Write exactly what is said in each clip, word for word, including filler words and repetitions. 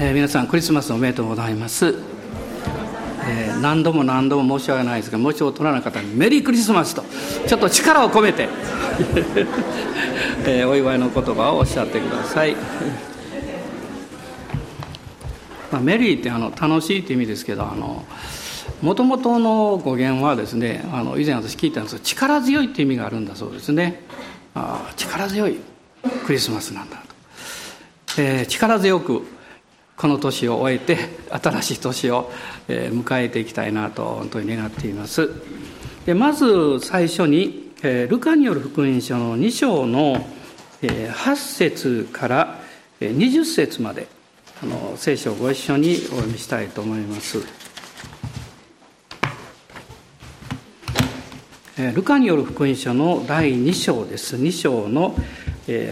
えー、皆さんクリスマスおめでとうございます、えー、何度も何度も申し訳ないですが、もし大人の方にメリークリスマスとちょっと力を込めて、えー、お祝いの言葉をおっしゃってください。まあ、メリーってあの楽しいって意味ですけど、あの元々の語源はですね、あの以前私聞いたんですが、力強いって意味があるんだそうですね。あ、力強いクリスマスなんだと、えー、力強くこの年を終えて新しい年を迎えていきたいなと本当に願っています。で、まず最初にルカによる福音書のに章のはち節からにじゅう節まで、あの聖書をご一緒にお読みしたいと思います。ルカによる福音書のだいに章です。に章の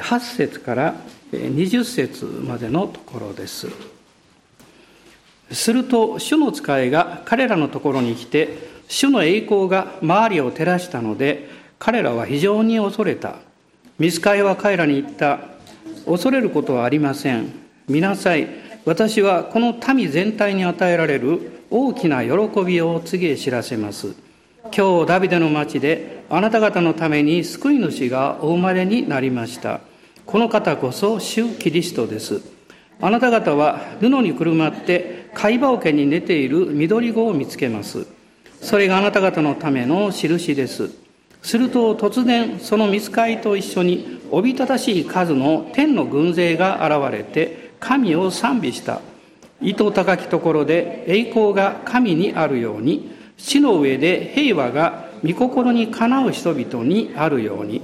はち節からにじゅう節までのところです。すると主の使いが彼らのところに来て、主の栄光が周りを照らしたので、彼らは非常に恐れた。御使いは彼らに言った。恐れることはありません。見なさい、私はこの民全体に与えられる大きな喜びを告げ知らせます。今日ダビデの町であなた方のために救い主がお生まれになりました。この方こそ主キリストです。あなた方は布にくるまって貝羽桶に寝ている緑子を見つけます。それがあなた方のための印です。すると突然その御使いと一緒におびただしい数の天の軍勢が現れて神を賛美した。糸高きところで栄光が神にあるように、地の上で平和が御心にかなう人々にあるように。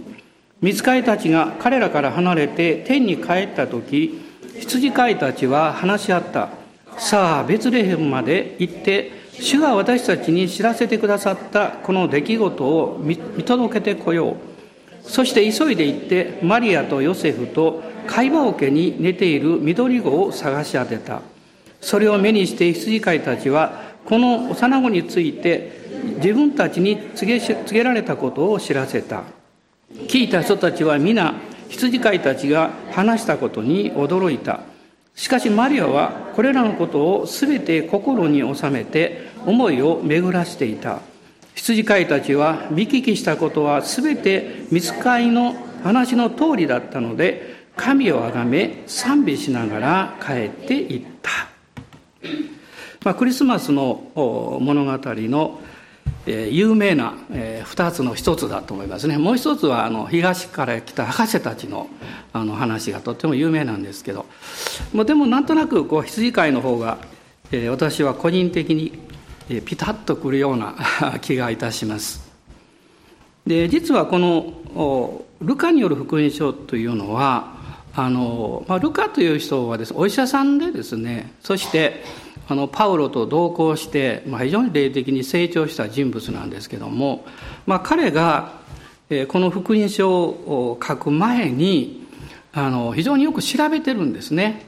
御使いたちが彼らから離れて天に帰ったとき、羊飼いたちは話し合った。さあベツレヘムまで行って主が私たちに知らせてくださったこの出来事を見届けてこよう。そして急いで行ってマリアとヨセフと貝羽桶に寝ている緑子を探し当てた。それを目にして羊飼いたちはこの幼子について自分たちに告げ、告げられたことを知らせた。聞いた人たちは皆羊飼いたちが話したことに驚いた。しかしマリアはこれらのことをすべて心に収めて思いを巡らしていた。羊飼いたちは見聞きしたことはすべて御使いの話の通りだったので、神をあがめ賛美しながら帰っていった。まあ、クリスマスの物語の有名なふたつのひとつだと思いますね。もう一つはあの東から来た博士たちのあの話がとっても有名なんですけど、でもなんとなくこう羊飼いの方が私は個人的にピタッとくるような気がいたします。で、実はこのルカによる福音書というのは、あのまあ、ルカという人はですね、お医者さんでですね、そしてあのパウロと同行して、まあ、非常に霊的に成長した人物なんですけども、まあ、彼が、えー、この福音書を書く前にあの非常によく調べてるんですね。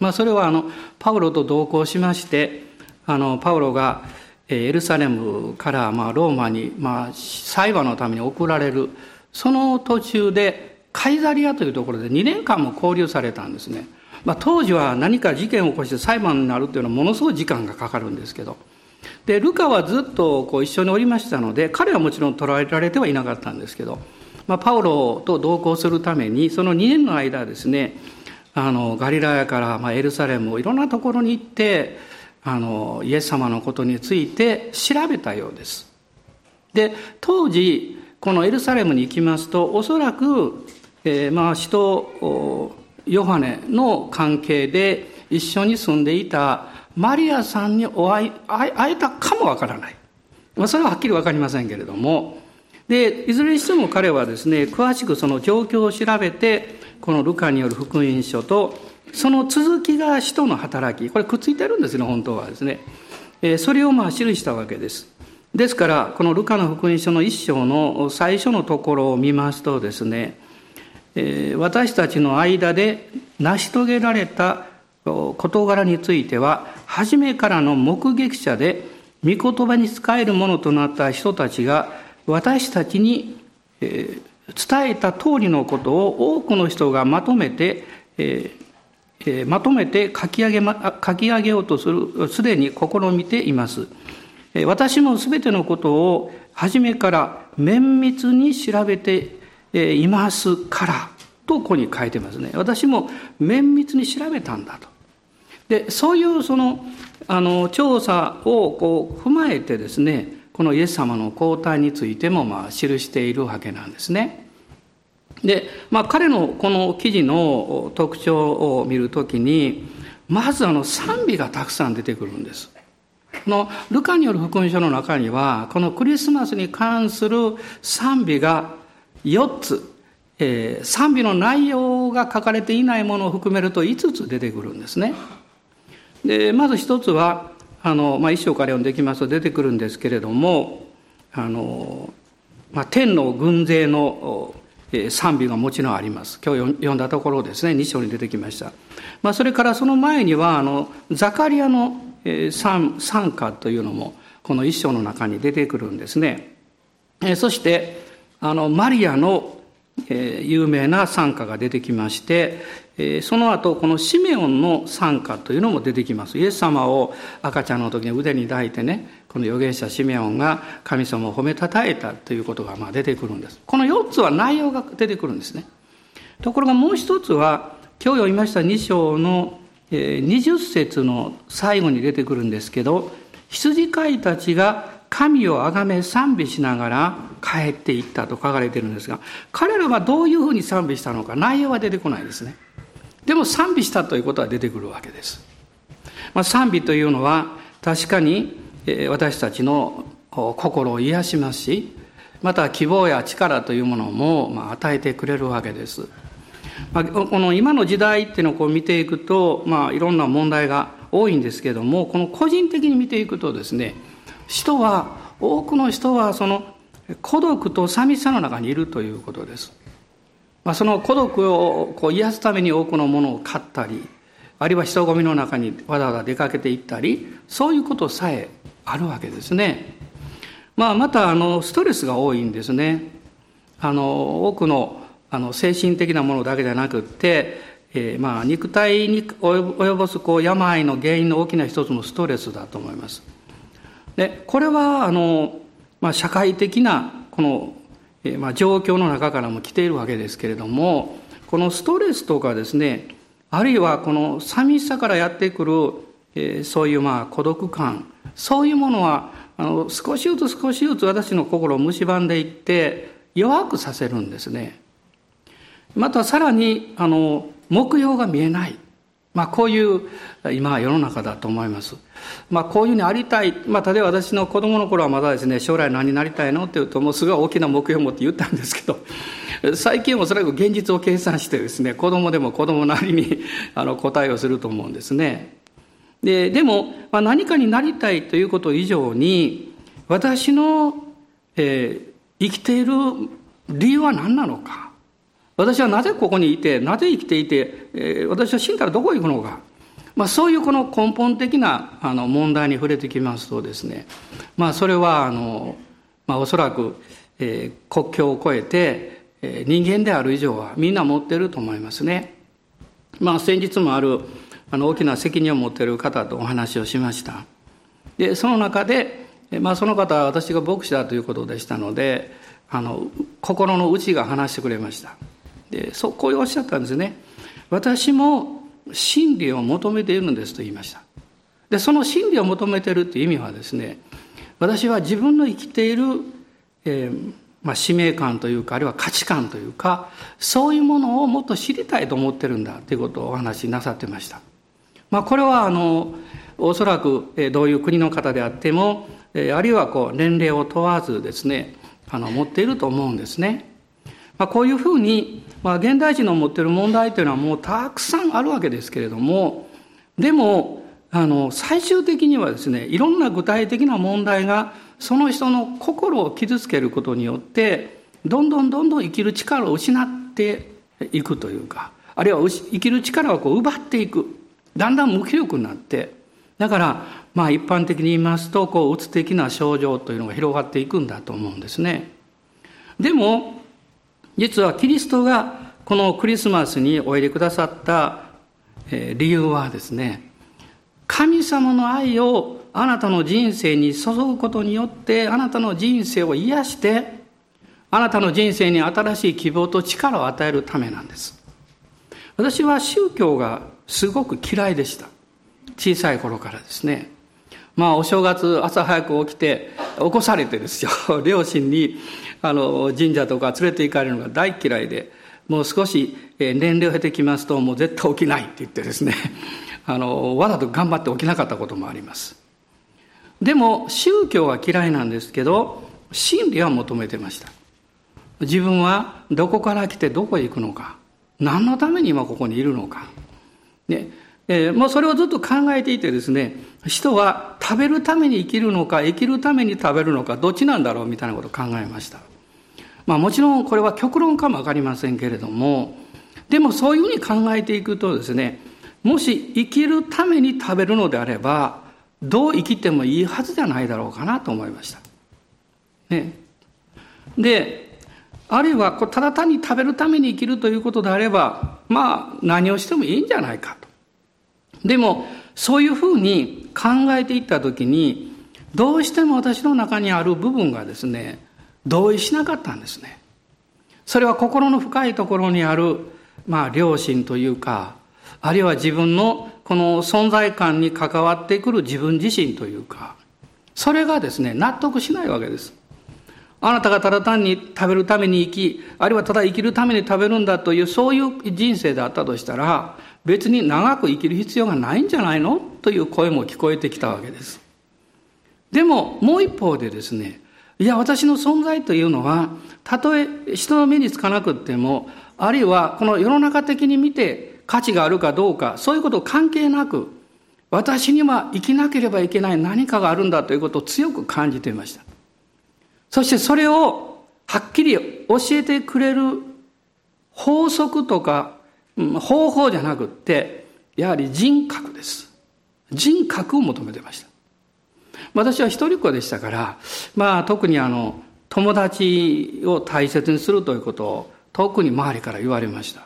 まあ、それはあのパウロと同行しまして、あのパウロが、えー、エルサレムから、まあ、ローマに、まあ、裁判のために送られるその途中でカイザリアというところでにねんかんも拘留されたんですね。まあ、当時は何か事件を起こして裁判になるというのはものすごい時間がかかるんですけど、でルカはずっとこう一緒におりましたので、彼はもちろん捕らえられてはいなかったんですけど、まあ、パウロと同行するためにそのにねんの間ですね、あのガリラヤからまあエルサレムをいろんなところに行って、あのイエス様のことについて調べたようです。で、当時このエルサレムに行きますと、おそらく、えー、まあ使徒ヨハネの関係で一緒に住んでいたマリアさんにお会い、会えたかもわからない。まあ、それははっきりわかりませんけれども、でいずれにしても彼はですね、詳しくその状況を調べて、このルカによる福音書とその続きが使徒の働き、これくっついてるんですね、本当はですね、えー、それをまあ記したわけです。ですからこのルカの福音書の一章の最初のところを見ますとですね、私たちの間で成し遂げられた事柄については、初めからの目撃者で御言葉に仕えるものとなった人たちが私たちに伝えた通りのことを多くの人がまとめてえー、まとめて書き上げ、ま、書き上げようとする、すでに試みています。えー、私もすべてのことを初めから綿密に調べて、えー、いますからとここに書いてますね。私も綿密に調べたんだと。で、そういうその、あの調査をこう踏まえてですね、このイエス様の交代についてもまあ記しているわけなんですね。で、まあ、彼のこの記事の特徴を見るときに、まずあの賛美がたくさん出てくるんです。このルカによる福音書の中には、このクリスマスに関する賛美がよっつ、えー、賛美の内容が書かれていないものを含めるといつつ出てくるんですね。で、まず一つは、あのまあ、一章から読んでいきますと出てくるんですけれども、あの、まあ、天の軍勢の賛美がもちろんあります。今日読んだところですね、に章に出てきました。まあ、それからその前にはあのザカリアの賛歌というのもこの一章の中に出てくるんですね。そしてあのマリアの有名な賛歌が出てきまして、その後このシメオンの賛歌というのも出てきます。イエス様を赤ちゃんの時に腕に抱いてね、この預言者シメオンが神様を褒めたたえたということがまあ出てくるんです。このよっつは内容が出てくるんですね。ところがもう一つは今日読みましたに章のにじゅっ節の最後に出てくるんですけど、羊飼いたちが神をあがめ賛美しながら帰っていったと書かれているんですが、彼らはどういうふうに賛美したのか、内容は出てこないですね。でも賛美したということは出てくるわけです。まあ、賛美というのは確かに私たちの心を癒しますし、また希望や力というものも与えてくれるわけです。まあ、この今の時代っていうのをこう見ていくと、まあ、いろんな問題が多いんですけども、この個人的に見ていくとですね、人は多くの人はその孤独と寂しさの中にいるということです。まあ、その孤独をこう癒すために多くのものを買ったり、あるいは人混みの中にわざわざ出かけていったり、そういうことさえあるわけですね。まあ、またあのストレスが多いんですね。あの多くのあの精神的なものだけじゃなくって、えー、まあ肉体に及ぼすこう病の原因の大きな一つのストレスだと思います。で、これはあの、まあ、社会的なこの、えーまあ、状況の中からも来ているわけですけれども、このストレスとかですね、あるいはこの寂しさからやってくる、えー、そういうまあ孤独感、そういうものはあの少しずつ少しずつ私の心を蝕んでいって弱くさせるんですね。またさらにあの目標が見えない、まあ、こういう今世の中だと思います。まあ、こういうふうにありたい、まあ、例えば私の子供の頃はまだですね、将来何になりたいのって言うと、もうすごい大きな目標を持って言ったんですけど、最近もそれは現実を計算してですね、子供でも子供なりにあの答えをすると思うんですね。で、でも、まあ、何かになりたいということ以上に、私の、えー、生きている理由は何なのか。私はなぜここにいて、なぜ生きていて、えー、私は死んだらどこへ行くのか、まあ、そういうこの根本的なあの問題に触れてきますとですね、まあ、それはあの、まあ、おそらく、えー、国境を越えて、えー、人間である以上はみんな持っていると思いますね。まあ、先日もあるあの大きな責任を持っている方とお話をしました。で、その中で、まあ、その方は私が牧師だということでしたので、あの心の内が話してくれました。で、そうこうおっしゃったんですね。私も真理を求めているんですと言いました。で、その真理を求めているという意味はですね、私は自分の生きている、えーまあ、使命感というか、あるいは価値観というか、そういうものをもっと知りたいと思ってるんだということをお話しなさってました。まあ、これはあのおそらくどういう国の方であっても、あるいはこう年齢を問わずですね、あの持っていると思うんですね。まあ、こういうふうに、まあ、現代人の持っている問題というのはもうたくさんあるわけですけれども、でもあの最終的にはですね、いろんな具体的な問題がその人の心を傷つけることによって、どんどんどんどん生きる力を失っていくというか、あるいは生きる力をこう奪っていく、だんだん無気力になって、だからまあ一般的に言いますと、こううつ的な症状というのが広がっていくんだと思うんですね。でも実はキリストがこのクリスマスにおいでくださった理由はですね、神様の愛をあなたの人生に注ぐことによってあなたの人生を癒してあなたの人生に新しい希望と力を与えるためなんです。私は宗教がすごく嫌いでした。小さい頃からですね、まあお正月朝早く起きて起こされてですよ両親にあの神社とか連れて行かれるのが大嫌いで、もう少し年齢を経てきますともう絶対起きないって言ってですね、あのわざと頑張って起きなかったこともあります。でも宗教は嫌いなんですけど真理は求めてました。自分はどこから来てどこへ行くのか、何のために今ここにいるのか、ねえー、もうそれをずっと考えていてですね、人は食べるために生きるのか生きるために食べるのかどっちなんだろうみたいなことを考えました。まあもちろんこれは極論かもわかりませんけれども、でもそういうふうに考えていくとですね、もし生きるために食べるのであればどう生きてもいいはずじゃないだろうかなと思いました、ね、であるいはこうただ単に食べるために生きるということであれば、まあ何をしてもいいんじゃないかと。でもそういうふうに考えていったときにどうしても私の中にある部分がですね同意しなかったんですね。それは心の深いところにある、まあ、良心というか、あるいは自分のこの存在感に関わってくる自分自身というか、それがですね納得しないわけです。あなたがただ単に食べるために生き、あるいはただ生きるために食べるんだという、そういう人生であったとしたら、別に長く生きる必要がないんじゃないのという声も聞こえてきたわけです。でも、もう一方でですね、いや、私の存在というのは、たとえ人の目につかなくっても、あるいはこの世の中的に見て価値があるかどうか、そういうこと関係なく、私には生きなければいけない何かがあるんだということを強く感じていました。そしてそれをはっきり教えてくれる法則とか方法じゃなくって、やはり人格です。人格を求めてました。私は一人っ子でしたから、まあ特にあの友達を大切にするということを特に周りから言われました。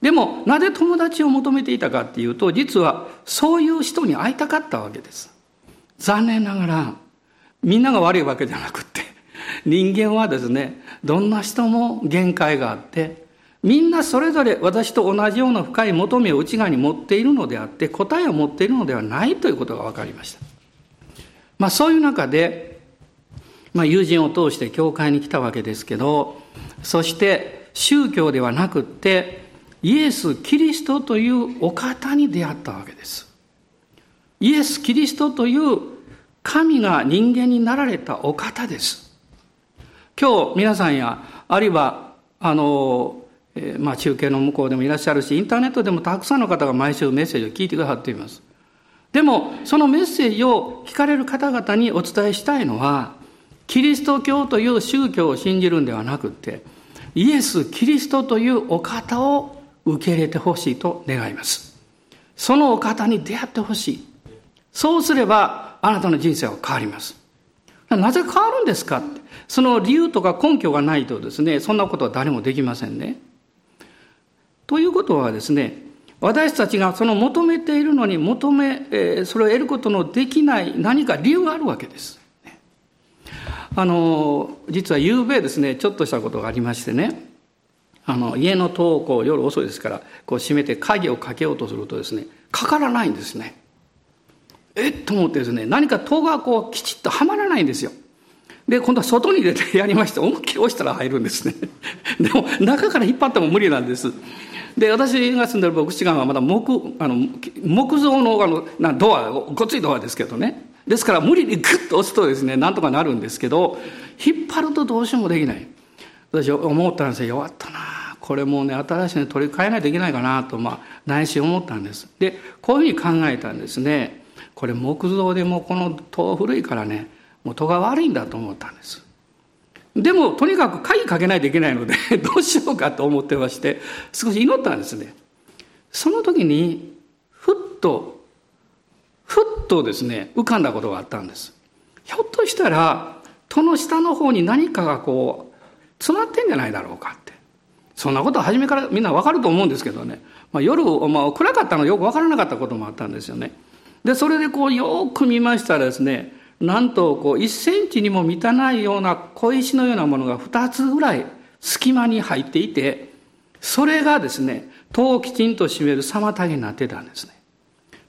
でもなぜ友達を求めていたかっていうと、実はそういう人に会いたかったわけです。残念ながらみんなが悪いわけじゃなくって、人間はですね、どんな人も限界があって、みんなそれぞれ私と同じような深い求めを内側に持っているのであって、答えを持っているのではないということが分かりました。まあそういう中で、まあ友人を通して教会に来たわけですけど、そして宗教ではなくって、イエス・キリストというお方に出会ったわけです。イエス・キリストという神が人間になられたお方です。今日皆さんや、あるいはあの、えーまあ、中継の向こうでもいらっしゃるし、インターネットでもたくさんの方が毎週メッセージを聞いてくださっています。でもそのメッセージを聞かれる方々にお伝えしたいのは、キリスト教という宗教を信じるんではなくて、イエス・キリストというお方を受け入れてほしいと願います。そのお方に出会ってほしい。そうすればあなたの人生は変わります。なぜ変わるんですかって、その理由とか根拠がないとですね、そんなことは誰もできませんね。ということはですね、私たちがその求めているのに求め、えー、それを得ることのできない何か理由があるわけです。あの実はゆうべですね、ちょっとしたことがありましてね、あの家の戸をこう夜遅いですからこう閉めて鍵をかけようとするとですね、かからないんですね。えっと思ってですね、何か戸がこうきちっとはまらないんですよ。で、今度は外に出てやりまして、思いっきり押したら入るんですね。でも、中から引っ張っても無理なんです。で、私が住んでる牧師館はまだ木、あの、木造の、あの、なドア、ごっついドアですけどね。ですから、無理にグッと押すとですね、なんとかなるんですけど、引っ張るとどうしようもできない。私、思ったんですよ。弱ったなぁ。これもうね、新しいの取り替えないといけないかなと、まあ、内心思ったんです。で、こういうふうに考えたんですね。これ木造でもこの戸古いからね、もう戸が悪いんだと思ったんです。でもとにかく鍵かけないといけないのでどうしようかと思ってまして、少し祈ったんですね。その時にふっとふっとですね浮かんだことがあったんです。ひょっとしたら戸の下の方に何かがこう詰まってんじゃないだろうかって、そんなことは初めからみんな分かると思うんですけどね、まあ、夜、まあ、暗かったのがよく分からなかったこともあったんですよね。でそれでこうよく見ましたらですね、なんとこういっセンチにも満たないような小石のようなものがふたつぐらい隙間に入っていて、それがですね戸をきちんと閉める妨げになってたんですね。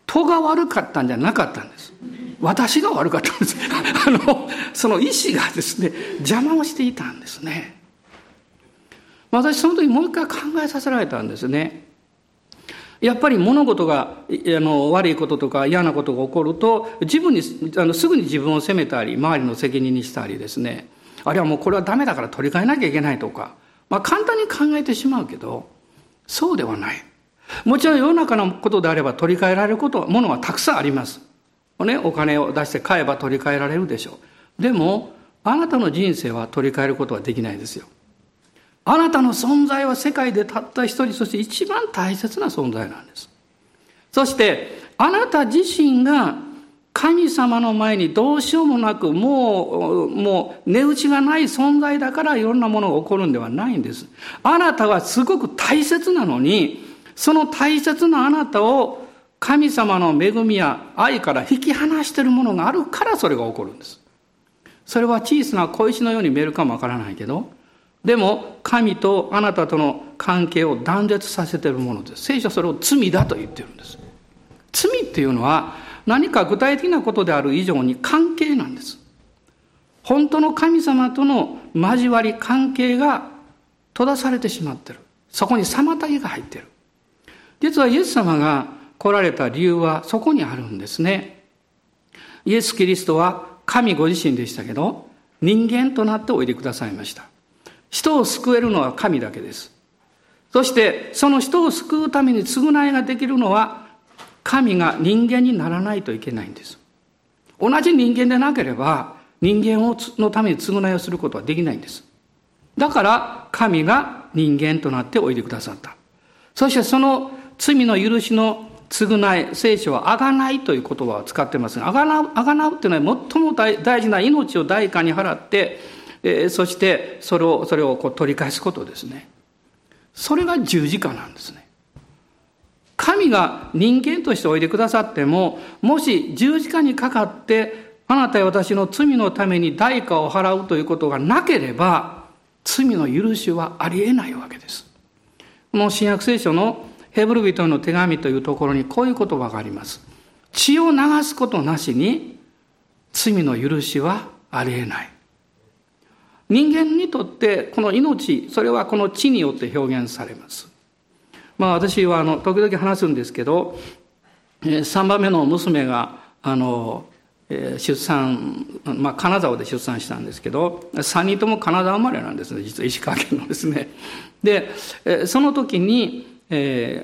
戸が悪かったんじゃなかったんです。私が悪かったんですあのその石がですね邪魔をしていたんですね。私その時もう一回考えさせられたんですね。やっぱり物事があの悪いこととか嫌なことが起こると自分にあのすぐに自分を責めたり周りの責任にしたりですね、あるいはもうこれはダメだから取り替えなきゃいけないとか、まあ、簡単に考えてしまうけどそうではない。もちろん世の中のことであれば取り替えられることものはたくさんあります、ね、お金を出して買えば取り替えられるでしょう。でもあなたの人生は取り替えることはできないですよ。あなたの存在は世界でたった一人、そして一番大切な存在なんです。そしてあなた自身が神様の前にどうしようもなくもう、もう値打ちがない存在だからいろんなものが起こるんではないんです。あなたはすごく大切なのに、その大切なあなたを神様の恵みや愛から引き離しているものがあるからそれが起こるんです。それは小さな小石のように見えるかもわからないけど、でも神とあなたとの関係を断絶させているものです。聖書はそれを罪だと言っているんです。罪っていうのは何か具体的なことである以上に関係なんです。本当の神様との交わり関係が閉ざされてしまっている。そこに妨げが入っている。実はイエス様が来られた理由はそこにあるんですね。イエス・キリストは神ご自身でしたけど人間となっておいでくださいました。人を救えるのは神だけです。そしてその人を救うために償いができるのは神が人間にならないといけないんです。同じ人間でなければ人間のために償いをすることはできないんです。だから神が人間となっておいでくださった。そしてその罪の許しの償い、聖書はあがないという言葉を使ってますが、あがなう、あがなうというのは最も 大, 大事な命を代価に払ってえー、そしてそれをそれをこう取り返すことですね。それが十字架なんですね。神が人間としておいでくださっても、もし十字架にかかってあなたや私の罪のために代価を払うということがなければ罪の許しはありえないわけです。この新約聖書のヘブル人への手紙というところにこういう言葉があります。血を流すことなしに罪の許しはありえない。人間にとってこの命、それはこの血によって表現されます。まあ私はあの時々話すんですけど、さんばんめの娘があの出産、まあ金沢で出産したんですけど、さんにんとも金沢生まれなんですね。実は石川県のですね。で、その時に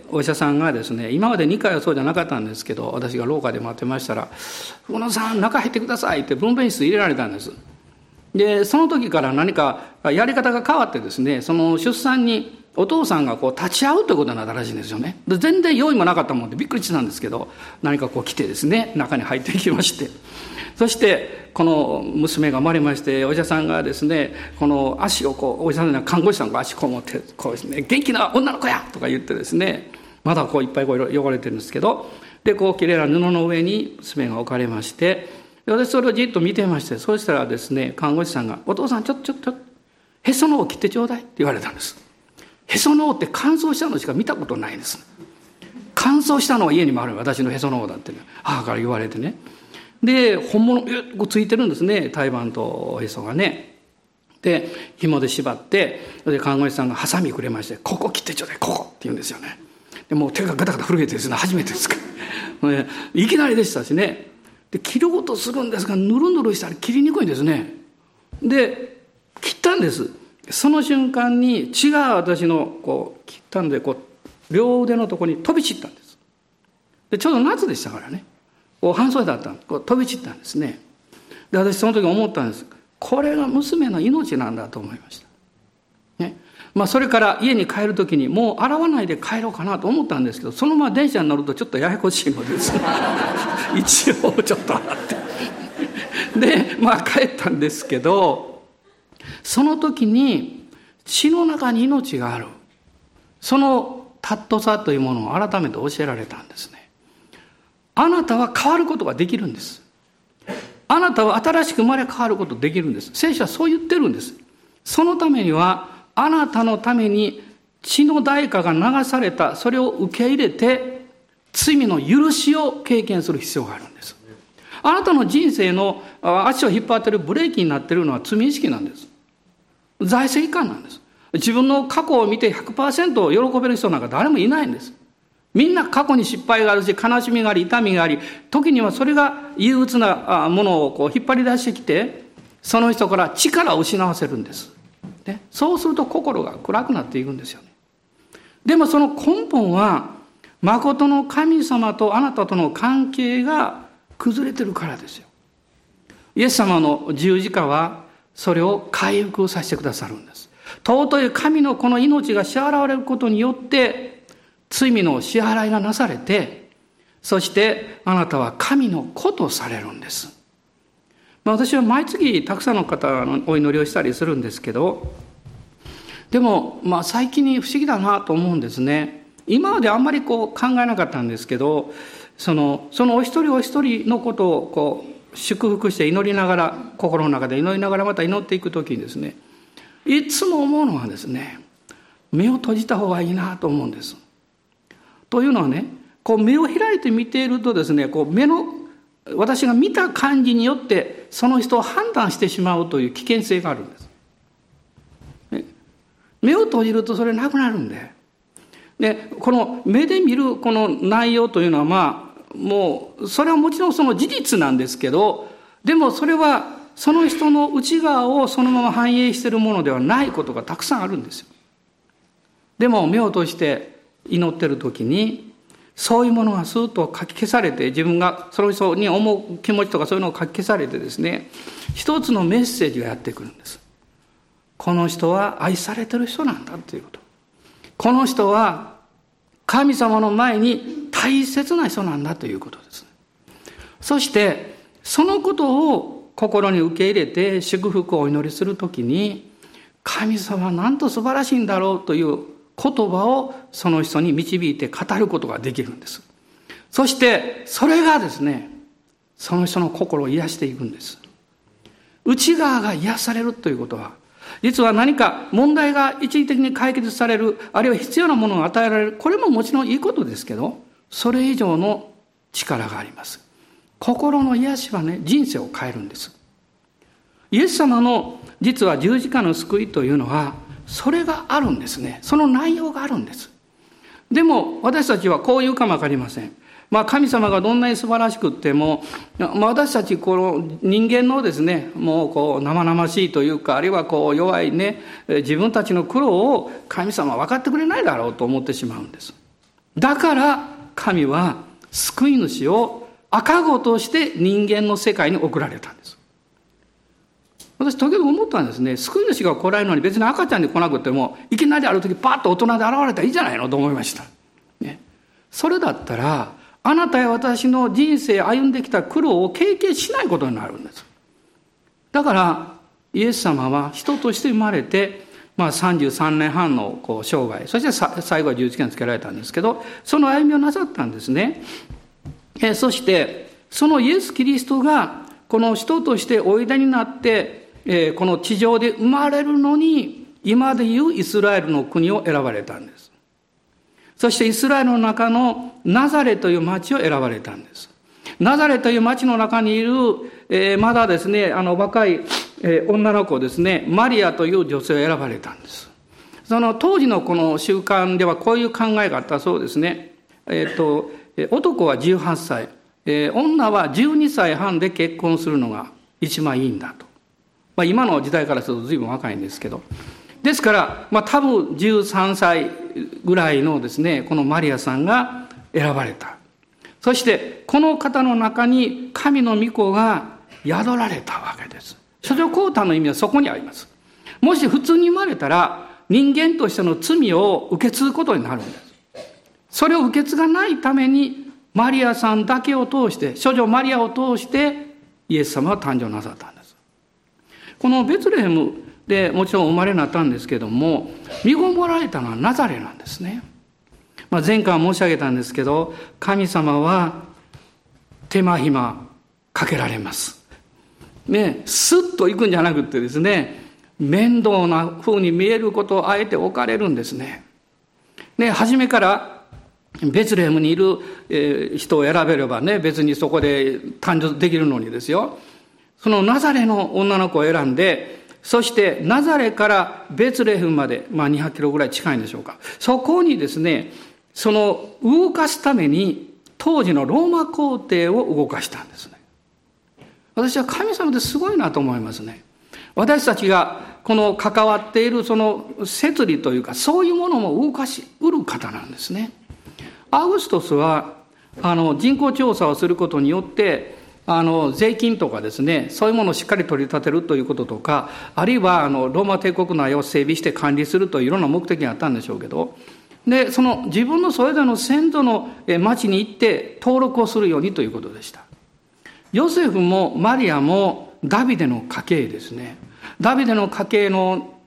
お医者さんがですね、今までにかいはそうじゃなかったんですけど、私が廊下で待ってましたら、小野さん中入ってくださいって分娩室入れられたんです。でその時から何かやり方が変わってですね、その出産にお父さんがこう立ち会うということになったらしいんですよね。で全然用意もなかったもんでびっくりしたんですけど、何かこう来てですね、中に入ってきまして、そしてこの娘が生まれまして、お医者さんがですね、この足をこう、お医者さんの看護師さんが足をこう持ってこうですね、元気な女の子やとか言ってですね、まだこういっぱいこう汚れてるんですけど、でこうきれいな布の上に娘が置かれまして、私それをじっと見てまして、そうしたらですね、看護師さんが「お父さんちょっとちょっとへその緒を切ってちょうだい」って言われたんです。へその緒って乾燥したのしか見たことないです。乾燥したのは家にもある、私のへその緒だって、ね、母から言われてね。で本物こうついてるんですね、胎盤とへそがね。で紐で縛って、で看護師さんがハサミくれまして「ここ切ってちょうだい、ここ」って言うんですよね。でもう手がガタガタ震えてですね、初めてですから、ね、いきなりでしたしね。で切ろうとするんですが、ぬるぬるしたら切りにくいんですね。で切ったんです。その瞬間に血が私のこう切ったんで、こう両腕のところに飛び散ったんです。でちょうど夏でしたからね、こう半袖だったんで、こう飛び散ったんですね。で私その時思ったんです。これが娘の命なんだと思いました、ね。まあ、それから家に帰る時にもう洗わないで帰ろうかなと思ったんですけど、そのまま電車に乗るとちょっとややこしいのです一応ちょっと洗ってでまあ帰ったんですけど、その時に血の中に命がある、その尊さというものを改めて教えられたんですね。あなたは変わることができるんです。あなたは新しく生まれ変わることができるんです。聖書はそう言ってるんです。そのためにはあなたのために血の代価が流された、それを受け入れて罪の許しを経験する必要があるんです。あなたの人生の足を引っ張っているブレーキになっているのは罪意識なんです。財政感なんです。自分の過去を見て ひゃくパーセント 喜べる人なんか誰もいないんです。みんな過去に失敗があるし、悲しみがあり、痛みがあり、時にはそれが憂鬱なものをこう引っ張り出してきて、その人から力を失わせるんです。で、そうすると心が暗くなっていくんですよね。でもその根本は、誠の神様とあなたとの関係が崩れてるからですよ。イエス様の十字架は、それを回復させてくださるんです。尊い神のこの命が支払われることによって、罪の支払いがなされて、そしてあなたは神の子とされるんです。まあ、私は毎月たくさんの方のお祈りをしたりするんですけど、でもまあ最近に不思議だなと思うんですね。今まであんまりこう考えなかったんですけど、その、そのお一人お一人のことをこう祝福して祈りながら、心の中で祈りながらまた祈っていくときにですね、いつも思うのはですね、目を閉じた方がいいなと思うんです。というのはね、こう目を開いて見ているとですね、こう目の、私が見た感じによってその人を判断してしまうという危険性があるんです。ね、目を閉じるとそれなくなるんで。で、この目で見るこの内容というのはまあ、もうそれはもちろんその事実なんですけど、でもそれはその人の内側をそのまま反映しているものではないことがたくさんあるんですよ。でも目を閉じて祈ってる時にそういうものがスーッとかき消されて、自分がその人に思う気持ちとかそういうのをかき消されてですね、一つのメッセージがやってくるんです。この人は愛されてる人なんだということ、この人は神様の前に大切な人なんだということですね。そしてそのことを心に受け入れて祝福をお祈りするときに、神様なんと素晴らしいんだろうという言葉をその人に導いて語ることができるんです。そしてそれがですね、その人の心を癒していくんです。内側が癒されるということは、実は何か問題が一時的に解決される、あるいは必要なものが与えられる、これももちろんいいことですけど、それ以上の力があります。心の癒しはね、人生を変えるんです。イエス様の実は十字架の救いというのはそれがあるんですね。その内容があるんです。でも私たちはこういうかもわかりません。まあ神様がどんなに素晴らしくっても、まあ、私たちこの人間のですね、もうこう生々しいというか、あるいはこう弱いね、自分たちの苦労を神様は分かってくれないだろうと思ってしまうんです。だから神は救い主を赤子として人間の世界に送られたんです。私時々思ったんですね、救い主が来られるのに別に赤ちゃんで来なくても、いきなりある時パッと大人で現れたらいいじゃないのと思いました、ね、それだったらあなたや私の人生歩んできた苦労を経験しないことになるんです。だからイエス様は人として生まれて、まあ、さんじゅうさんねんはんのこう生涯、そしてさ最後は十字架につけられたんですけど、その歩みをなさったんですね。えそしてそのイエス・キリストがこの人としておいでになって、えー、この地上で生まれるのに、今でいうイスラエルの国を選ばれたんです。そしてイスラエルの中のナザレという町を選ばれたんです。ナザレという町の中にいる、えー、まだですね、あの若い、えー、女の子ですね、マリアという女性を選ばれたんです。その当時のこの習慣ではこういう考えがあったそうですね。えっと、男はじゅうはっさい、えー、女はじゅうにさいはんで結婚するのが一番いいんだと。まあ、今の時代からすると随分若いんですけど、ですから、まあ、多分じゅうさんさいぐらいのですね、このマリアさんが選ばれた。そしてこの方の中に神の御子が宿られたわけです。諸女降誕の意味はそこにあります。もし普通に生まれたら人間としての罪を受け継ぐことになるんです。それを受け継がないためにマリアさんだけを通して、諸女マリアを通してイエス様は誕生なさったんです。このベツレヘムでもちろん生まれになったんですけども、見ごもられたのはナザレなんですね。まあ、前回申し上げたんですけど、神様は手間暇かけられます。ね、スッと行くんじゃなくてですね、面倒な風に見えることをあえて置かれるんですね。ね、初めからベツレヘムにいる、えー、人を選べればね、別にそこで誕生できるのにですよ。そのナザレの女の子を選んで、そしてナザレからベツレヘムまで、まあにひゃくキロぐらい近いんでしょうか。そこにですね、その動かすために当時のローマ皇帝を動かしたんですね。私は神様ってすごいなと思いますね。私たちがこの関わっているその摂理というか、そういうものも動かしうる方なんですね。アウグストスはあの人口調査をすることによって、あの税金とかですね、そういうものをしっかり取り立てるということとか、あるいはあのローマ帝国内を整備して管理するといういろんな目的があったんでしょうけど、でその自分のそれぞれの先祖の町に行って登録をするようにということでした。ヨセフもマリアもダビデの家系ですね。ダビデの家系の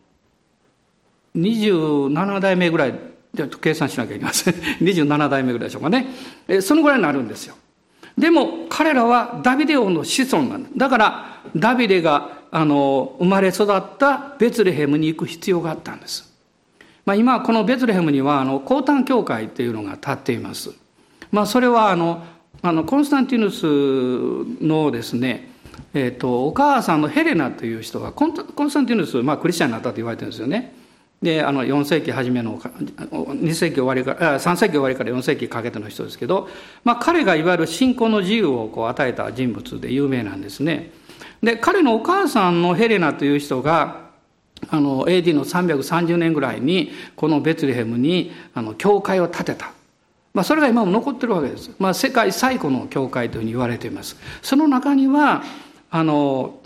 にじゅうななだいめぐらい、ちょっと計算しなきゃいけませんにじゅうななだいめぐらいでしょうかね、そのぐらいになるんですよ。でも彼らはダビデ王の子孫なんだ。だからダビデがあの生まれ育ったベツレヘムに行く必要があったんです。まあ、今このベツレヘムにはあのコータン教会というのが立っています。まあ、それはあのあのコンスタンティヌスのですね、えーと、お母さんのヘレナという人がコン、コンスタンティヌス、まあ、クリスチャンになったと言われてるんですよね。であのよん世紀初めのに世紀終わりからさん世紀終わりからよん世紀かけての人ですけど、まあ、彼がいわゆる信仰の自由をこう与えた人物で有名なんですね。で彼のお母さんのヘレナという人があの エーディー のさんびゃくさんじゅうねんぐらいにこのベツレヘムにあの教会を建てた、まあ、それが今も残ってるわけです、まあ、世界最古の教会というふうに言われています。その中にはあの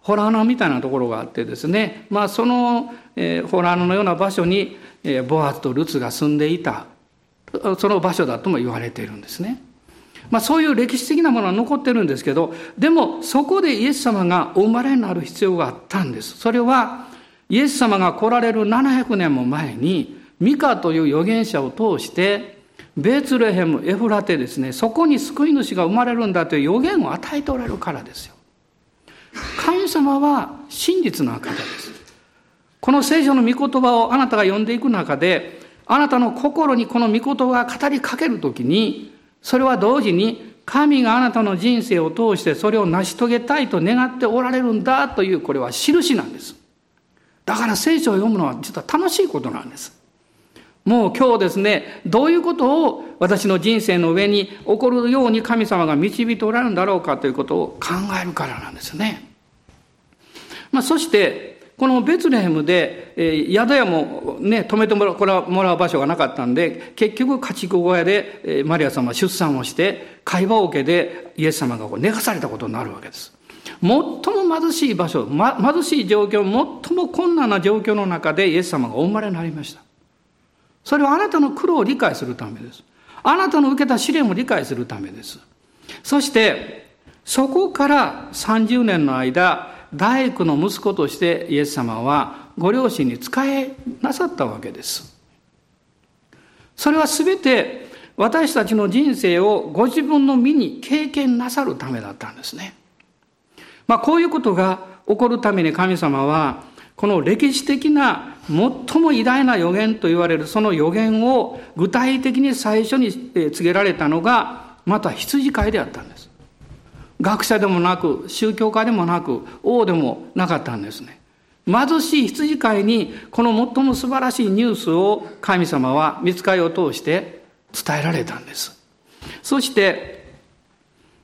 ホラー穴みたいなところがあってですね、まあ、その、えー、ホラー穴のような場所に、えー、ボアズとルツが住んでいた、その場所だとも言われているんですね。まあ、そういう歴史的なものは残ってるんですけど、でもそこでイエス様がお生まれになる必要があったんです。それはイエス様が来られるななひゃくねんも前にミカという預言者を通してベツレヘム、エフラテですね、そこに救い主が生まれるんだという預言を与えておられるからですよ。神様は真実な方です。この聖書の御言葉をあなたが読んでいく中で、あなたの心にこの御言葉が語りかけるときに、それは同時に神があなたの人生を通してそれを成し遂げたいと願っておられるんだという、これは印なんです。だから聖書を読むのは実は楽しいことなんです。もう今日ですね、どういうことを私の人生の上に起こるように神様が導いておられるんだろうかということを考えるからなんですね。まあ、そしてこのベツレヘムで、えー、宿屋もね、泊めてもらう、これはもらう場所がなかったんで、結局家畜小屋で、えー、マリア様は出産をして会話を受けでイエス様がこう寝かされたことになるわけです。最も貧しい場所、ま、貧しい状況、最も困難な状況の中でイエス様がお生まれになりました。それはあなたの苦労を理解するためです。あなたの受けた試練を理解するためです。そしてそこからさんじゅうねんの間、大工の息子としてイエス様はご両親に仕えなさったわけです。それはすべて私たちの人生をご自分の身に経験なさるためだったんですね。まあ、こういうことが起こるために神様はこの歴史的な最も偉大な預言と言われるその預言を具体的に最初に告げられたのがまた羊飼いであったんです。学者でもなく、宗教家でもなく、王でもなかったんですね。貧しい羊飼いにこの最も素晴らしいニュースを神様は御使いを通して伝えられたんです。そして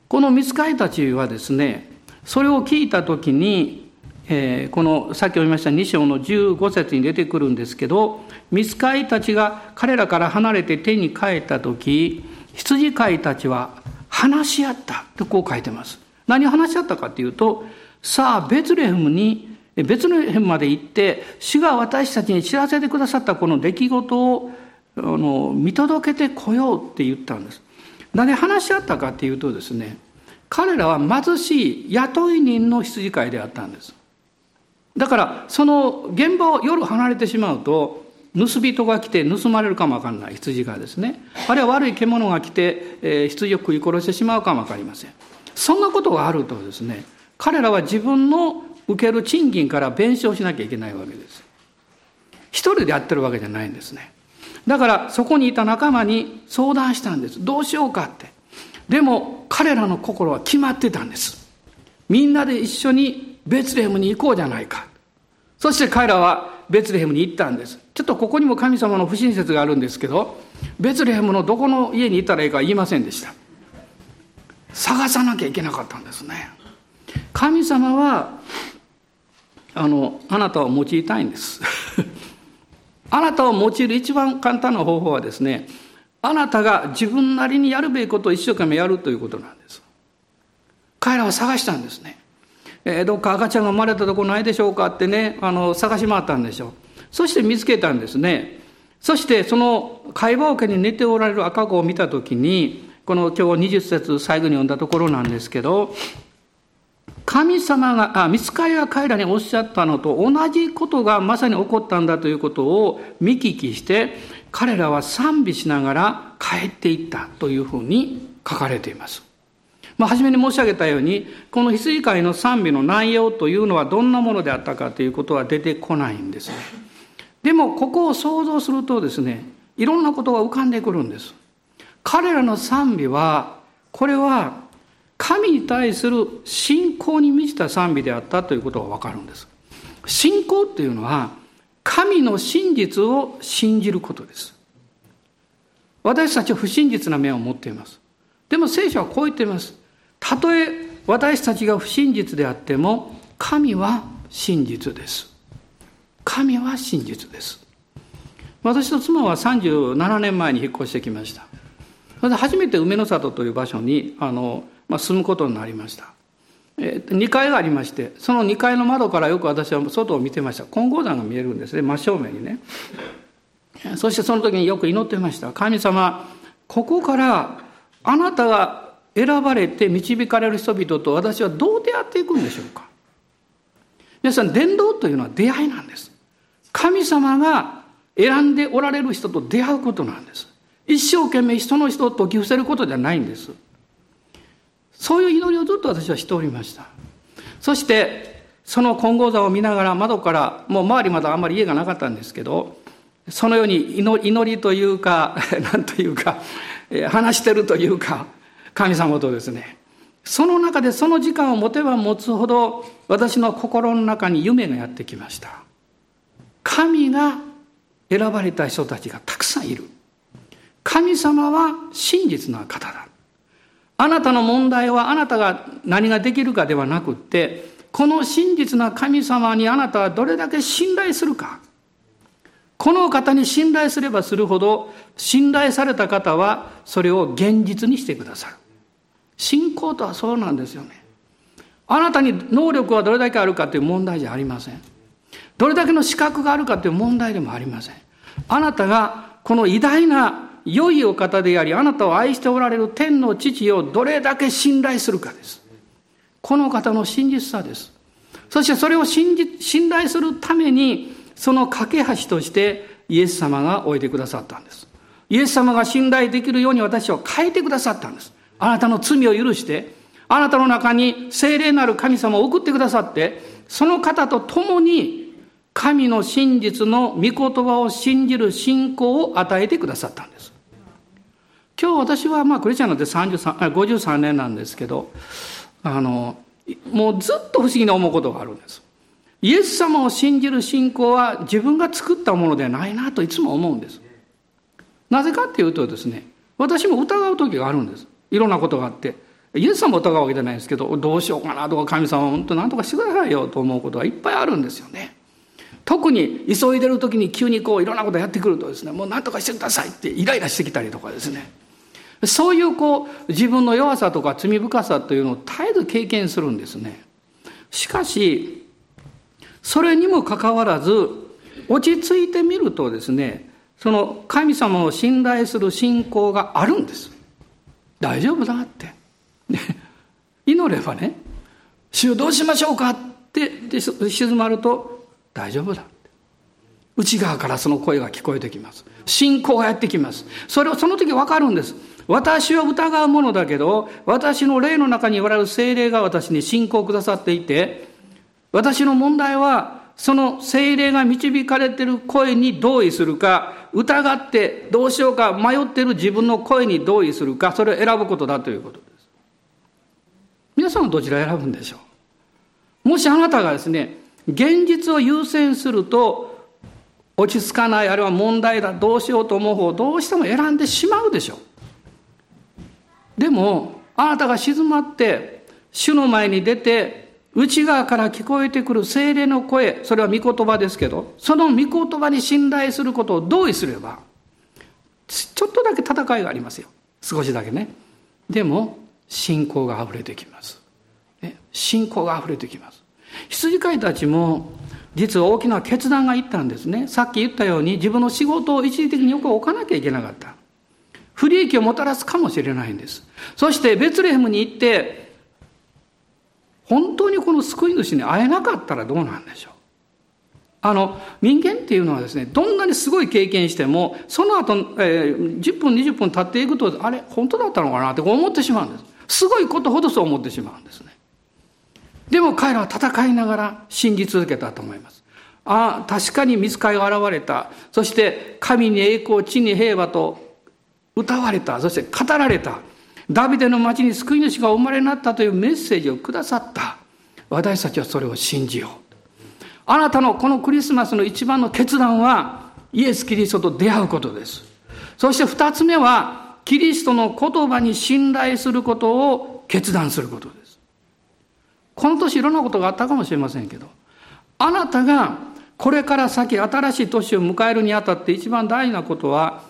この御使いたちはですね、それを聞いたときに、えー、このさっき読みましたに章のじゅうご節に出てくるんですけど、御使いたちが彼らから離れて天に帰ったとき、羊飼いたちは話し合ったとこう書いてます。何を話し合ったかというと、さあベツレヘムにベツレヘムまで行って主が私たちに知らせてくださったこの出来事をあの見届けてこようって言ったんです。何で話し合ったかというとですね、彼らは貧しい雇い人の羊飼いであったんです。だからその現場を夜離れてしまうと、盗人が来て盗まれるかもわからない、羊がですね、あるいは悪い獣が来て、えー、羊を食い殺してしまうかもわかりません。そんなことがあるとですね、彼らは自分の受ける賃金から弁償しなきゃいけないわけです。一人でやってるわけじゃないんですね。だからそこにいた仲間に相談したんです。どうしようかって。でも彼らの心は決まってたんです。みんなで一緒にベツレヘムに行こうじゃないか。そして彼らはベツレヘムに行ったんです。ちょっとここにも神様の不親切があるんですけど、ベツレヘムのどこの家に行ったらいいか言いませんでした。探さなきゃいけなかったんですね。神様はあのあなたを用いたいんですあなたを用いる一番簡単な方法はですね、あなたが自分なりにやるべきことを一生懸命やるということなんです。彼らは探したんですね。えー、どっか赤ちゃんが生まれたとこないでしょうかってね、あの探し回ったんでしょう。そして見つけたんですね。そしてその貝羽桶に寝ておられる赤子を見たときに、この今日にじゅっせつ最後に読んだところなんですけど、神様が、あ、御使いが彼らにおっしゃったのと同じことがまさに起こったんだということを見聞きして、彼らは賛美しながら帰っていったというふうに書かれています。まあ、初めに申し上げたように、この羊飼いの賛美の内容というのはどんなものであったかということは出てこないんですね。でもここを想像するとですね、いろんなことが浮かんでくるんです。彼らの賛美は、これは神に対する信仰に満ちた賛美であったということがわかるんです。信仰っていうのは神の真実を信じることです。私たちは不真実な面を持っています。でも聖書はこう言っています。たとえ私たちが不真実であっても、神は真実です。神は真実です。私と妻はさんじゅうななねんまえに引っ越してきました。それで初めて梅の里という場所にあのまあ、住むことになりました。えー、にかいがありまして、そのにかいの窓からよく私は外を見てました。金剛山が見えるんですね、真正面にね。そしてその時によく祈ってました。神様、ここからあなたが選ばれて導かれる人々と私はどう出会っていくんでしょうか。皆さん、伝道というのは出会いなんです。神様が選んでおられる人と出会うことなんです。一生懸命人の人と寄付せることじゃないんです。そういう祈りをずっと私はしておりました。そしてその金剛山を見ながら、窓からもう周りまだあんまり家がなかったんですけど、そのように祈りというか何というか話してるというか、神様とですね、その中でその時間を持てば持つほど、私の心の中に夢がやってきました。神が選ばれた人たちがたくさんいる。神様は真実な方だ。あなたの問題はあなたが何ができるかではなくって、この真実な神様にあなたはどれだけ信頼するか。この方に信頼すればするほど、信頼された方はそれを現実にしてくださる。信仰とはそうなんですよね。あなたに能力はどれだけあるかという問題じゃありません。どれだけの資格があるかという問題でもありません。あなたがこの偉大な良いお方であり、あなたを愛しておられる天の父をどれだけ信頼するかです。この方の真実さです。そしてそれを信じ信頼するために、その架け橋としてイエス様がおいでくださったんです。イエス様が信頼できるように私を変えてくださったんです。あなたの罪を許して、あなたの中に聖霊なる神様を送ってくださって、その方と共に神の真実の御言葉を信じる信仰を与えてくださったんです。今日私はまあクリスチャンなんてごじゅうさんねんなんですけど、あのもうずっと不思議に思うことがあるんです。イエス様を信じる信仰は自分が作ったものではないなといつも思うんです。なぜかっていうとですね、私も疑う時があるんです。いろんなことがあって、イエス様を疑うわけじゃないんですけど、どうしようかなとか、神様本当なんとかしてくださいよと思うことがいっぱいあるんですよね。特に急いでる時に急にこういろんなことやってくるとですね、もうなんとかしてくださいってイライラしてきたりとかですね、そういうこう自分の弱さとか罪深さというのを絶えず経験するんですね。しかしそれにもかかわらず、落ち着いてみるとですね、その神様を信頼する信仰があるんです。大丈夫だって、ね、祈ればね、主どうしましょうかっで, で静まると大丈夫だって、内側からその声が聞こえてきます。信仰がやってきます。それをその時分かるんです。私は疑うものだけど、私の霊の中におられる聖霊が私に信仰をくださっていて、私の問題はその聖霊が導かれている声に同意するか、疑ってどうしようか迷っている自分の声に同意するか、それを選ぶことだということです。皆さんはどちらを選ぶんでしょう。もしあなたがですね、現実を優先すると落ち着かない、あるいは問題だ、どうしようと思う方をどうしても選んでしまうでしょう。でもあなたが静まって主の前に出て、内側から聞こえてくる聖霊の声、それは御言葉ですけど、その御言葉に信頼することを同意すれば、ちょっとだけ戦いがありますよ、少しだけね。でも信仰があふれてきます、ね、信仰があふれてきます。羊飼いたちも実は大きな決断がいったんですね。さっき言ったように、自分の仕事を一時的に横に置かなきゃいけなかった。不利益をもたらすかもしれないんです。そしてベツレヘムに行って、本当にこの救い主に会えなかったらどうなんでしょう。あの人間っていうのはですね、どんなにすごい経験しても、その後、えー、じゅっぷんにじゅっぷん経っていくと、あれ本当だったのかなって思ってしまうんです。すごいことほどそう思ってしまうんですね。でも彼らは戦いながら信じ続けたと思います。ああ、確かに御使いが現れた、そして神に栄光、地に平和と歌われた、そして語られた、ダビデの町に救い主が生まれになったというメッセージをくださった。私たちはそれを信じよう。あなたのこのクリスマスの一番の決断は、イエス・キリストと出会うことです。そして二つ目は、キリストの言葉に信頼することを決断することです。この年いろんなことがあったかもしれませんけど、あなたがこれから先新しい年を迎えるにあたって一番大事なことは、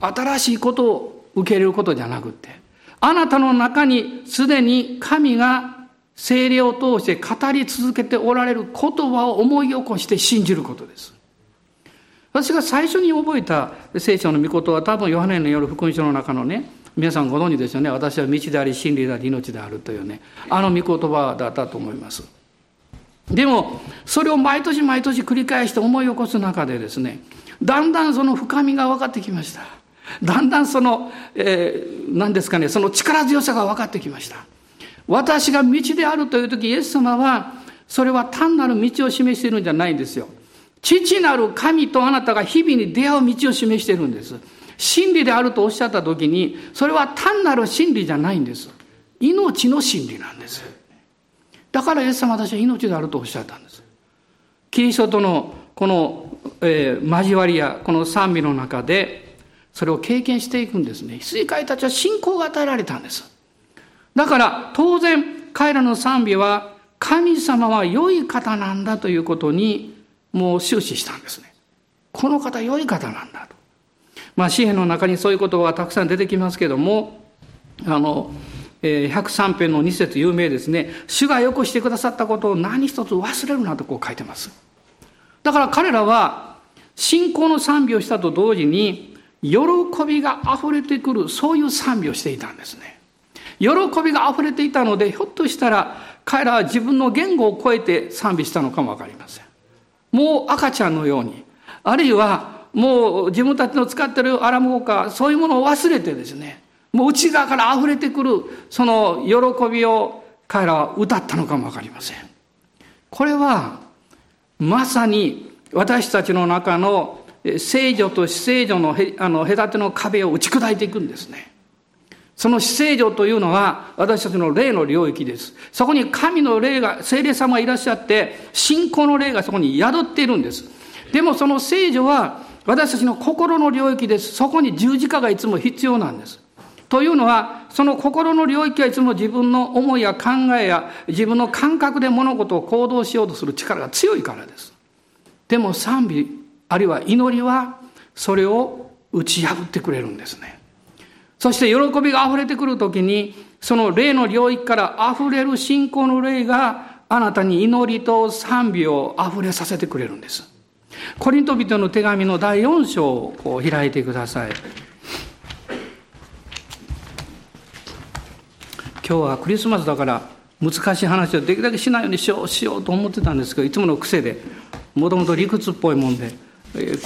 新しいことを受け入れることじゃなくて、あなたの中にすでに神が聖霊を通して語り続けておられる言葉を思い起こして信じることです。私が最初に覚えた聖書の御言は、多分ヨハネの夜福音書の中のね、皆さんご存知ですよね、私は道であり真理であり命であるというね、あの御言葉だったと思います。でもそれを毎年毎年繰り返して思い起こす中でですね、だんだんその深みが分かってきました。だんだんその、えー、何ですかね、その力強さが分かってきました。私が道であるという時、イエス様はそれは単なる道を示しているんじゃないんですよ。父なる神とあなたが日々に出会う道を示しているんです。真理であるとおっしゃった時に、それは単なる真理じゃないんです。命の真理なんです。だからイエス様は私は命であるとおっしゃったんです。キリストとのこの、えー、交わりやこの賛美の中で、それを経験していくんですね。羊飼いたちは信仰が与えられたんです。だから当然彼らの賛美は、神様は良い方なんだということにもう終始したんですね。この方良い方なんだと。まあ詩篇の中にそういう言葉がたくさん出てきますけども、あのひゃくさん編のに節、有名ですね。主がよくしてくださったことを何一つ忘れるなとこう書いてます。だから彼らは信仰の賛美をしたと同時に、喜びがあふれてくる、そういう賛美をしていたんですね。喜びがあふれていたので、ひょっとしたら彼らは自分の言語を超えて賛美したのかも分かりません。もう赤ちゃんのように、あるいはもう自分たちの使っているアラム語か、そういうものを忘れてですね、もう内側からあふれてくるその喜びを彼らは歌ったのかも分かりません。これはまさに私たちの中の聖女と非聖女のへあの隔ての壁を打ち砕いていくんですね。その非聖女というのは私たちの霊の領域です。そこに神の霊が、聖霊様がいらっしゃって、信仰の霊がそこに宿っているんです。でもその聖女は私たちの心の領域です。そこに十字架がいつも必要なんです。というのは、その心の領域はいつも自分の思いや考えや自分の感覚で物事を行動しようとする力が強いからです。でも賛美、あるいは祈りはそれを打ち破ってくれるんですね。そして喜びがあふれてくるときに、その霊の領域からあふれる信仰の霊があなたに祈りと賛美をあふれさせてくれるんです。コリント人の手紙の第よん章をこう開いてください。今日はクリスマスだから難しい話をできるだけしないようにしようしようと思ってたんですけど、いつもの癖で、もともと理屈っぽいもんで、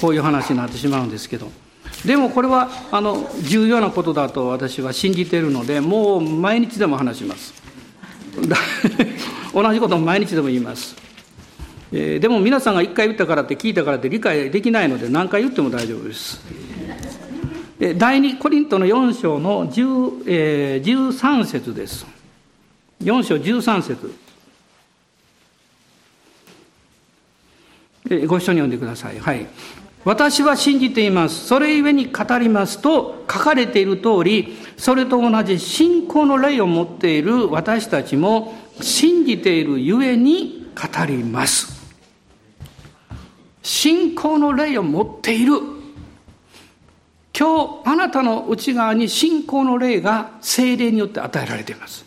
こういう話になってしまうんですけど、でもこれはあの重要なことだと私は信じているので、もう毎日でも話します同じことを毎日でも言います、えー、でも皆さんがいっかい言ったからって聞いたからって理解できないので、何回言っても大丈夫ですだいにコリントのよん章のじゅう、えー、じゅうさん節です。よん章じゅうさん節、えー、ご一緒に読んでください。はい。私は信じています、それゆえに語りますと書かれている通り、それと同じ信仰の霊を持っている私たちも信じているゆえに語ります。信仰の霊を持っている。今日あなたの内側に信仰の霊が聖霊によって与えられています。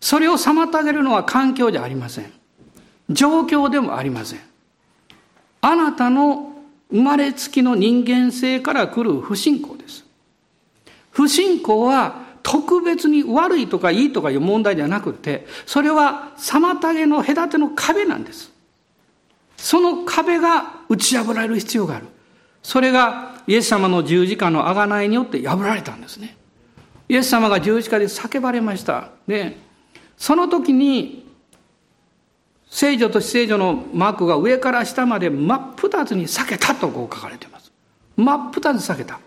それを妨げるのは環境じゃありません、状況でもありません。あなたの生まれつきの人間性から来る不信仰です。不信仰は特別に悪いとかいいとかいう問題じゃなくて、それは妨げの隔ての壁なんです。その壁が打ち破られる必要がある。それがイエス様の十字架の贖いによって破られたんですね。イエス様が十字架で叫ばれました。で、その時に聖女と死聖女のマークが上から下まで真っ二つに裂けたとこう書かれています。真っ二つに裂けた。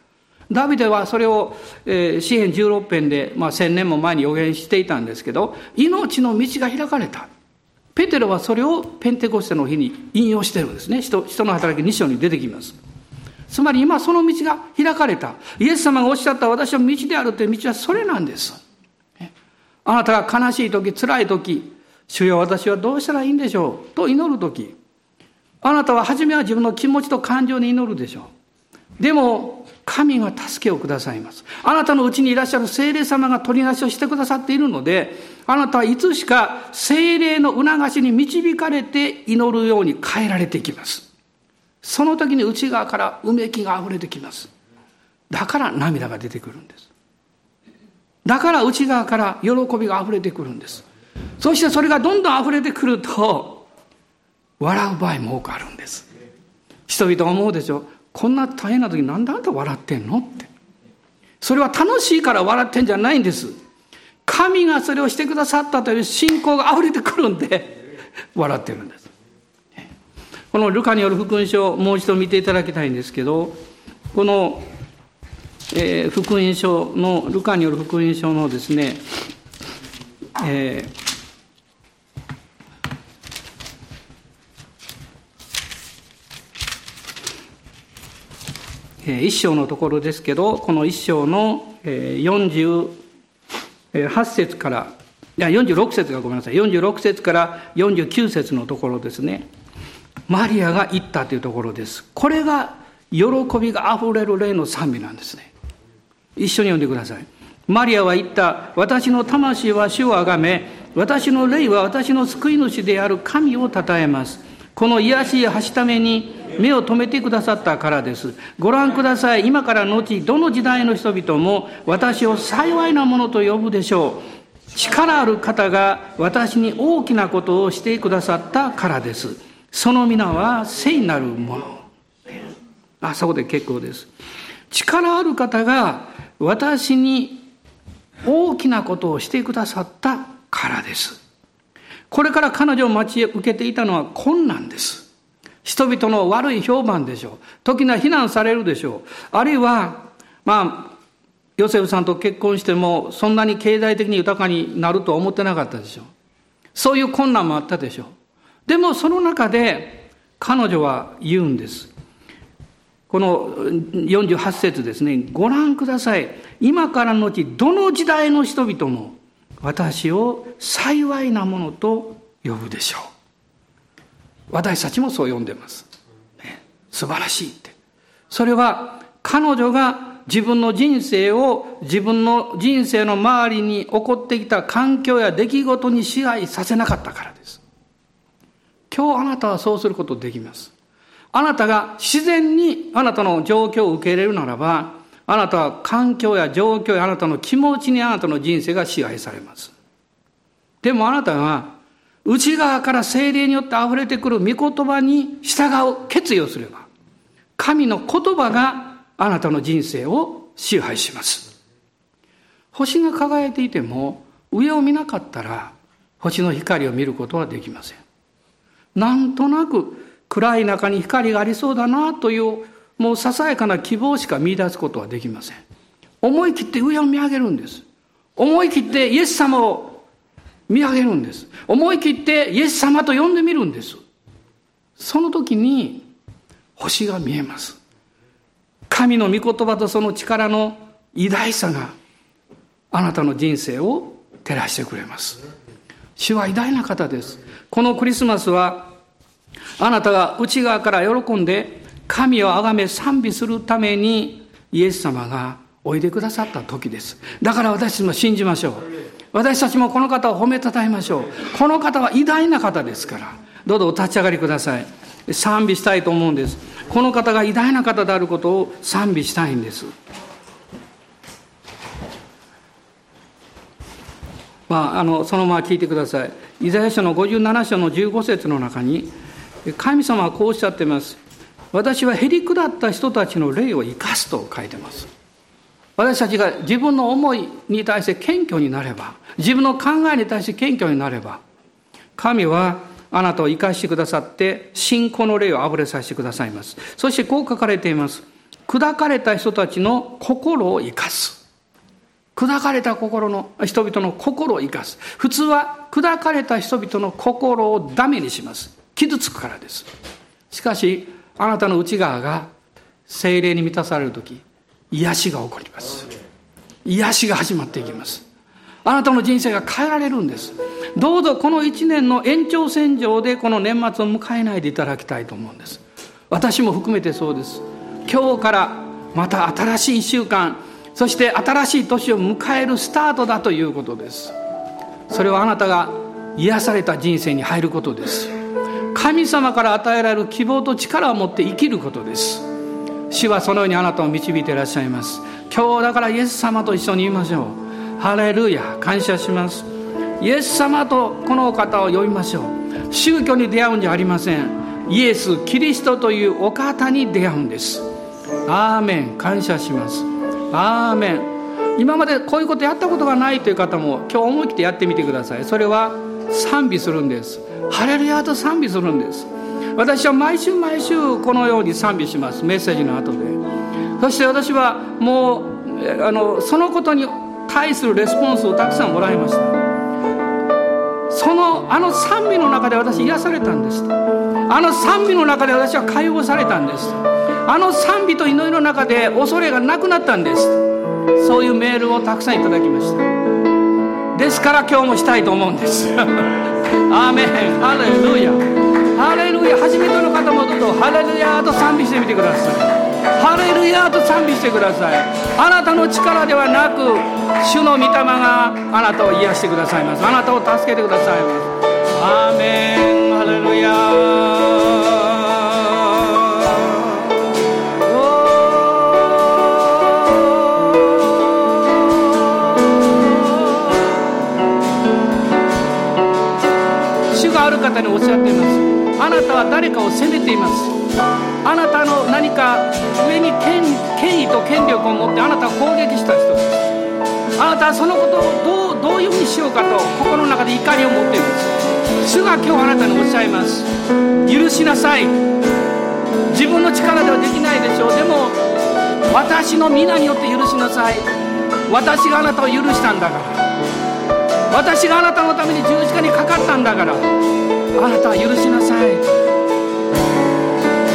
ダビデはそれを、えー、詩編じゅうろく編で、まあ、せんねんも前に予言していたんですけど、命の道が開かれた。ペテロはそれをペンテコステの日に引用してるんですね。 人, 人の働きに章に出てきます。つまり今その道が開かれた。イエス様がおっしゃった私は道であるという道はそれなんです。あなたが悲しい時、辛い時、主よ私はどうしたらいいんでしょうと祈るとき、あなたは初めは自分の気持ちと感情に祈るでしょう。でも神が助けをくださいます。あなたのうちにいらっしゃる聖霊様が取りなしをしてくださっているので、あなたはいつしか聖霊の促しに導かれて祈るように変えられていきます。その時に内側からうめきがあふれてきます。だから涙が出てくるんです。だから内側から喜びがあふれてくるんです。そしてそれがどんどん溢れてくると笑う場合も多くあるんです。人々は思うでしょ、こんな大変な時なんであんた笑ってんのって。それは楽しいから笑ってんじゃないんです。神がそれをしてくださったという信仰が溢れてくるんで笑ってるんです。このルカによる福音書をもう一度見ていただきたいんですけど、この、えー、福音書のルカによる福音書のですね、えー一章のところですけど、この一章のよんじゅうはち節から、いやよんじゅうろく節がごめんなさい、よんじゅうろく節からよんじゅうきゅう節のところですね。マリアが言ったというところです。これが喜びがあふれる霊の賛美なんですね。一緒に読んでください。マリアは言った、私の魂は主をあがめ、私の霊は私の救い主である神をたたえます。この癒しい橋ために、目を留めてくださったからです。ご覧ください、今から後どの時代の人々も私を幸いなものと呼ぶでしょう。力ある方が私に大きなことをしてくださったからです。その皆は聖なるもの。あそこで結構です。力ある方が私に大きなことをしてくださったからです。これから彼女を待ち受けていたのは困難です。人々の悪い評判でしょう。時には非難されるでしょう。あるいは、まあ、ヨセフさんと結婚しても、そんなに経済的に豊かになるとは思ってなかったでしょう。そういう困難もあったでしょう。でも、その中で、彼女は言うんです。このよんじゅうはち節ですね。ご覧ください。今からのち、どの時代の人々も、私を幸いなものと呼ぶでしょう。私たちもそう読んでます、ね、素晴らしいって。それは彼女が自分の人生を自分の人生の周りに起こってきた環境や出来事に支配させなかったからです。今日あなたはそうすることできます。あなたが自然にあなたの状況を受け入れるならば、あなたは環境や状況やあなたの気持ちにあなたの人生が支配されます。でもあなたが内側から聖霊によってあふれてくる御言葉に従う決意をすれば、神の言葉があなたの人生を支配します。星が輝いていても上を見なかったら星の光を見ることはできません。なんとなく暗い中に光がありそうだなというもうささやかな希望しか見出すことはできません。思い切って上を見上げるんです。思い切ってイエス様を見上げるんです。思い切ってイエス様と呼んでみるんです。その時に星が見えます。神の御言葉とその力の偉大さがあなたの人生を照らしてくれます。主は偉大な方です。このクリスマスはあなたが内側から喜んで神をあがめ賛美するためにイエス様がおいでくださった時です。だから私たちも信じましょう。私たちもこの方を褒めたたえましょう。この方は偉大な方ですから、どうぞお立ち上がりください。賛美したいと思うんです。この方が偉大な方であることを賛美したいんです。まあ、あのそのまま聞いてください。イザヤ書のごじゅうなな章のじゅうご節の中に神様はこうおっしゃっています。私はへりくだった人たちの霊を生かすと書いてます。私たちが自分の思いに対して謙虚になれば、自分の考えに対して謙虚になれば、神はあなたを生かしてくださって信仰の霊をあふれさせてくださいます。そしてこう書かれています。砕かれた人たちの心を生かす。砕かれた心の人々の心を生かす。普通は砕かれた人々の心をダメにします。傷つくからです。しかしあなたの内側が聖霊に満たされるとき、癒しが起こります。癒しが始まっていきます。あなたの人生が変えられるんです。どうぞこの一年の延長線上でこの年末を迎えないでいただきたいと思うんです。私も含めてそうです。今日からまた新しいいっしゅうかん、そして新しい年を迎えるスタートだということです。それはあなたが癒された人生に入ることです。神様から与えられる希望と力を持って生きることです。主はそのようにあなたを導いていらっしゃいます。今日だからイエス様と一緒に言いましょう。ハレルヤ、感謝します。イエス様とこのお方を呼びましょう。宗教に出会うんじゃありません。イエス・キリストというお方に出会うんです。アーメン。感謝します。アーメン。今までこういうことやったことがないという方も今日思い切ってやってみてください。それは賛美するんです。ハレルヤと賛美するんです。私は毎週毎週このように賛美します。メッセージの後で。そして私はもうあのそのことに対するレスポンスをたくさんもらいました。そのあの賛美の中で私癒されたんです。あの賛美の中で私は解放されたんです。あの賛美と祈りの中で恐れがなくなったんです。そういうメールをたくさんいただきました。ですから今日もしたいと思うんですアーメン。ハレルヤ、ハレルヤ。初めての方もどうぞハレルヤと賛美してみてください。ハレルヤと賛美してください。あなたの力ではなく主の御霊があなたを癒してくださいます。あなたを助けてくださいます。アーメン。ハレルヤ。方におっしゃっています。あなたは誰かを責めています。あなたの何か上に 権, 権威と権力を持ってあなたを攻撃した人です。あなたはそのことをど う, どういうふうにしようかと心の中で怒りを持っています。主が今日あなたにおっしゃいます。許しなさい。自分の力ではできないでしょう。でも私の皆によって許しなさい。私があなたを許したんだから、私があなたのために十字架にかかったんだから、あなたは許しなさい。ひ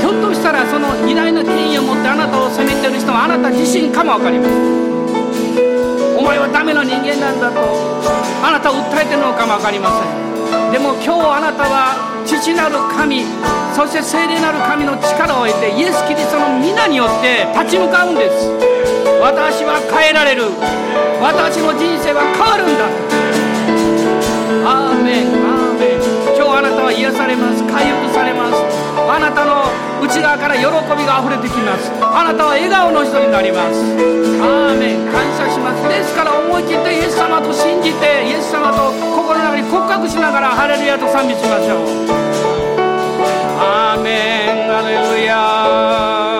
ょっとしたらその偉大な権威を持ってあなたを責めている人はあなた自身かもわかります。お前はダメな人間なんだとあなたを訴えているのかもわかりません。でも今日あなたは父なる神、そして聖霊なる神の力を得てイエス・キリストの皆によって立ち向かうんです。私は変えられる。私の人生は変わるんだ。アーメン。アーメン。あなたは癒されます。回復されます。ああなたの内側から喜びがあふれてきます。あなたは笑顔の人になります。アーメン。感謝します。ですから思い切ってイエス様と信じて、イエス様と心の中に告白しながらハレルヤと賛美しましょう。アーメン。ハレルヤ。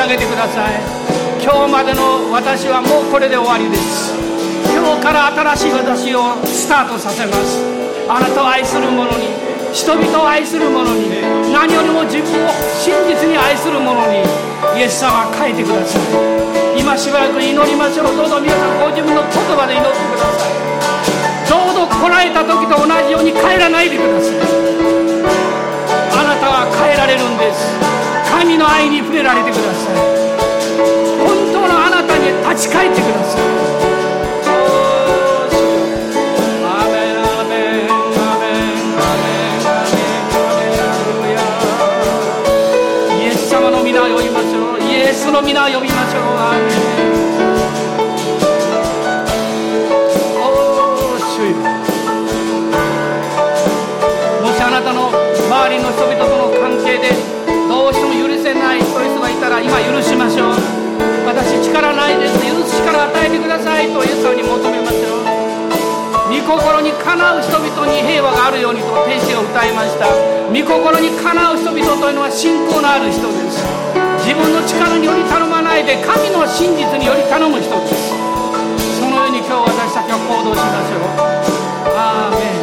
上げてください。今日までの私はもうこれで終わりです。今日から新しい私をスタートさせます。あなたを愛する者に、人々を愛する者に、何よりも自分を真実に愛する者にイエス様は書いてください。今しばらく祈りましょう。どうぞ皆さんご自分の言葉で祈ってください。どうぞ来られた時と同じように帰らないでください。あなたは変えられるんです。神の愛に触れられてください。本当のあなたに立ち返ってください。イエス様の皆を呼びましょう。イエスの皆を呼びましょう。アーメン。周りの人々との関係でどうしても許せないそういう人がいたら今許しましょう。私力ないです、許す力与えてくださいとイエス様に求めましょう。御心にかなう人々に平和があるようにと天使を歌いました。御心にかなう人々というのは信仰のある人です。自分の力により頼まないで神の真実により頼む人です。そのように今日私たちは行動しましょう。アーメン。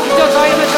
拍手を添えましょう。